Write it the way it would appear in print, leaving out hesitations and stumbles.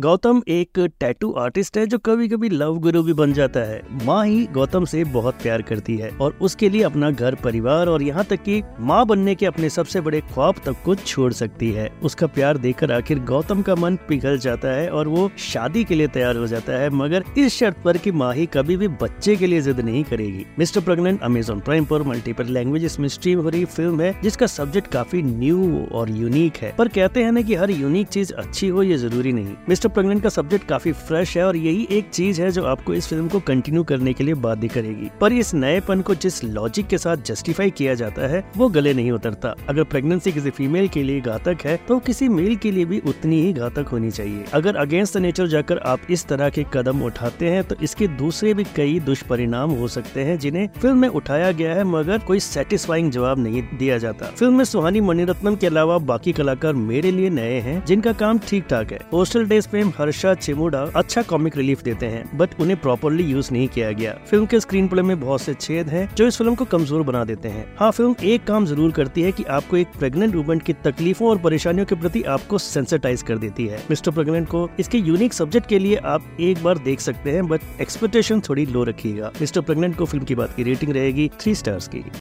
गौतम एक tattoo artist है जो कभी कभी लव गुरु भी बन जाता है। माँ ही गौतम से बहुत प्यार करती है और उसके लिए अपना घर परिवार और यहाँ तक कि माँ बनने के अपने सबसे बड़े ख्वाब तक को छोड़ सकती है। उसका प्यार देखकर आखिर गौतम का मन पिघल जाता है और वो शादी के लिए तैयार हो जाता है, मगर इस शर्त पर कि माँ ही कभी भी बच्चे के लिए जिद नहीं करेगी। मिस्टर प्रेगनेंट अमेज़न प्राइम पर मल्टीपल लैंग्वेजेस में स्ट्रीम हो रही फिल्म है जिसका सब्जेक्ट काफी न्यू और यूनिक है। पर कहते हैं न कि हर यूनिक चीज अच्छी हो ये जरूरी नहीं। मिस्टर प्रेगनेंट का सब्जेक्ट काफी फ्रेश है और यही एक चीज है जो आपको इस फिल्म को कंटिन्यू करने के लिए बाध्य करेगी। पर इस नएपन को जिस लॉजिक के साथ जस्टिफाई किया जाता है वो गले नहीं उतरता। अगर प्रेगनेंसी किसी फीमेल के लिए घातक है तो किसी मेल के लिए भी उतनी ही घातक होनी चाहिए। अगर अगेंस्ट द नेचर जाकर आप इस तरह के कदम उठाते हैं तो इसके दूसरे भी कई दुष्परिणाम हो सकते हैं जिन्हें फिल्म में उठाया गया है मगर कोई सेटिस्फाइंग जवाब नहीं दिया जाता। फिल्म में सुहानी मणिरत्नम के अलावा बाकी कलाकार मेरे लिए नए हैं जिनका काम ठीक ठाक है। होस्टल डेज हर्षा चेमुडु अच्छा कॉमिक रिलीफ देते हैं बट उन्हें प्रॉपर्ली यूज नहीं किया गया। फिल्म के स्क्रीन प्ले में बहुत से छेद हैं जो इस फिल्म को कमजोर बना देते हैं। हाँ, फिल्म एक काम जरूर करती है कि आपको एक प्रेग्नेंट वुमन की तकलीफों और परेशानियों के प्रति आपको सेंसिटाइज कर देती है। मिस्टर प्रेगनेंट को इसके यूनिक सब्जेक्ट के लिए आप एक बार देख सकते हैं बट एक्सपेक्टेशन थोड़ी लो रखिएगा। मिस्टर प्रेगनेंट को फिल्म की बात की रेटिंग रहेगी 3 स्टार्स की।